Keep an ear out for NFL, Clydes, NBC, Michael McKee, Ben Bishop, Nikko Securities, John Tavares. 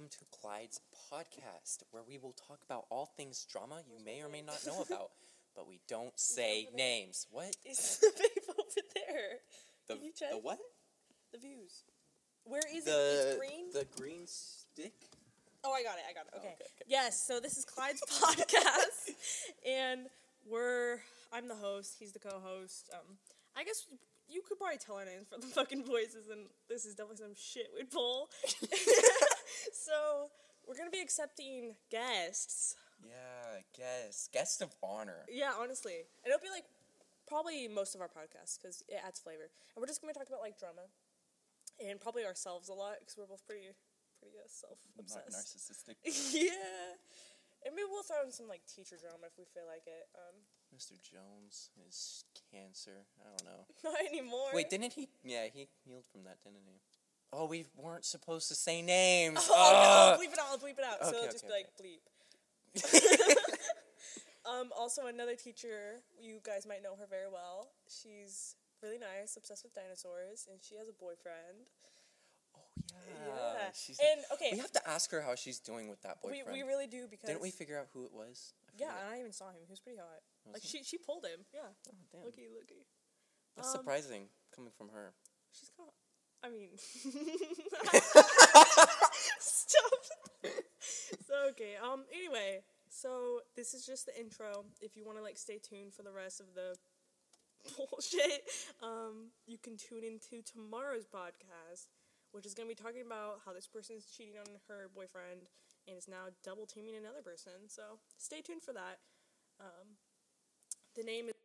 welcome to Clyde's podcast, where we will talk about all things drama you may or may not know about, but we don't say names. What? Is the vape over there? Can you check? The what? The views. Where is it? It's green? The green stick? Oh, I got it. Okay. Oh, okay. Yes, so this is Clyde's podcast, and I'm the host, he's the co-host. I guess you could probably tell our names from the fucking voices, and this is definitely some shit we'd pull. So, we're going to be accepting guests. Yeah, guests. Guests of honor. Yeah, honestly. And it'll be, like, probably most of our podcasts, because it adds flavor. And we're just going to be talking about, like, drama, and probably ourselves a lot, because we're both pretty self-obsessed. Narcissistic. Yeah. And maybe we'll throw in some, like, teacher drama if we feel like it. Mr. Jones is cancer. I don't know. Not anymore. Wait, didn't he? Yeah, he healed from that, didn't he? Oh, we weren't supposed to say names. Oh, no, bleep it out. Okay, so it'll just be, like, bleep. Also, another teacher, you guys might know her very well. She's really nice, obsessed with dinosaurs, and she has a boyfriend. Yeah. She's and like, okay, we have to ask her how she's doing with that boyfriend. We really do, because didn't we figure out who it was? Yeah, and I even saw him. He was pretty hot. Was like she pulled him. Yeah. Oh damn. Looky. That's surprising coming from her. She's kind of. I mean. Stop. So okay. Anyway, so this is just the intro. If you want to like stay tuned for the rest of the bullshit, you can tune into tomorrow's podcast, which is going to be talking about how this person is cheating on her boyfriend and is now double-teaming another person. So stay tuned for that. The name is...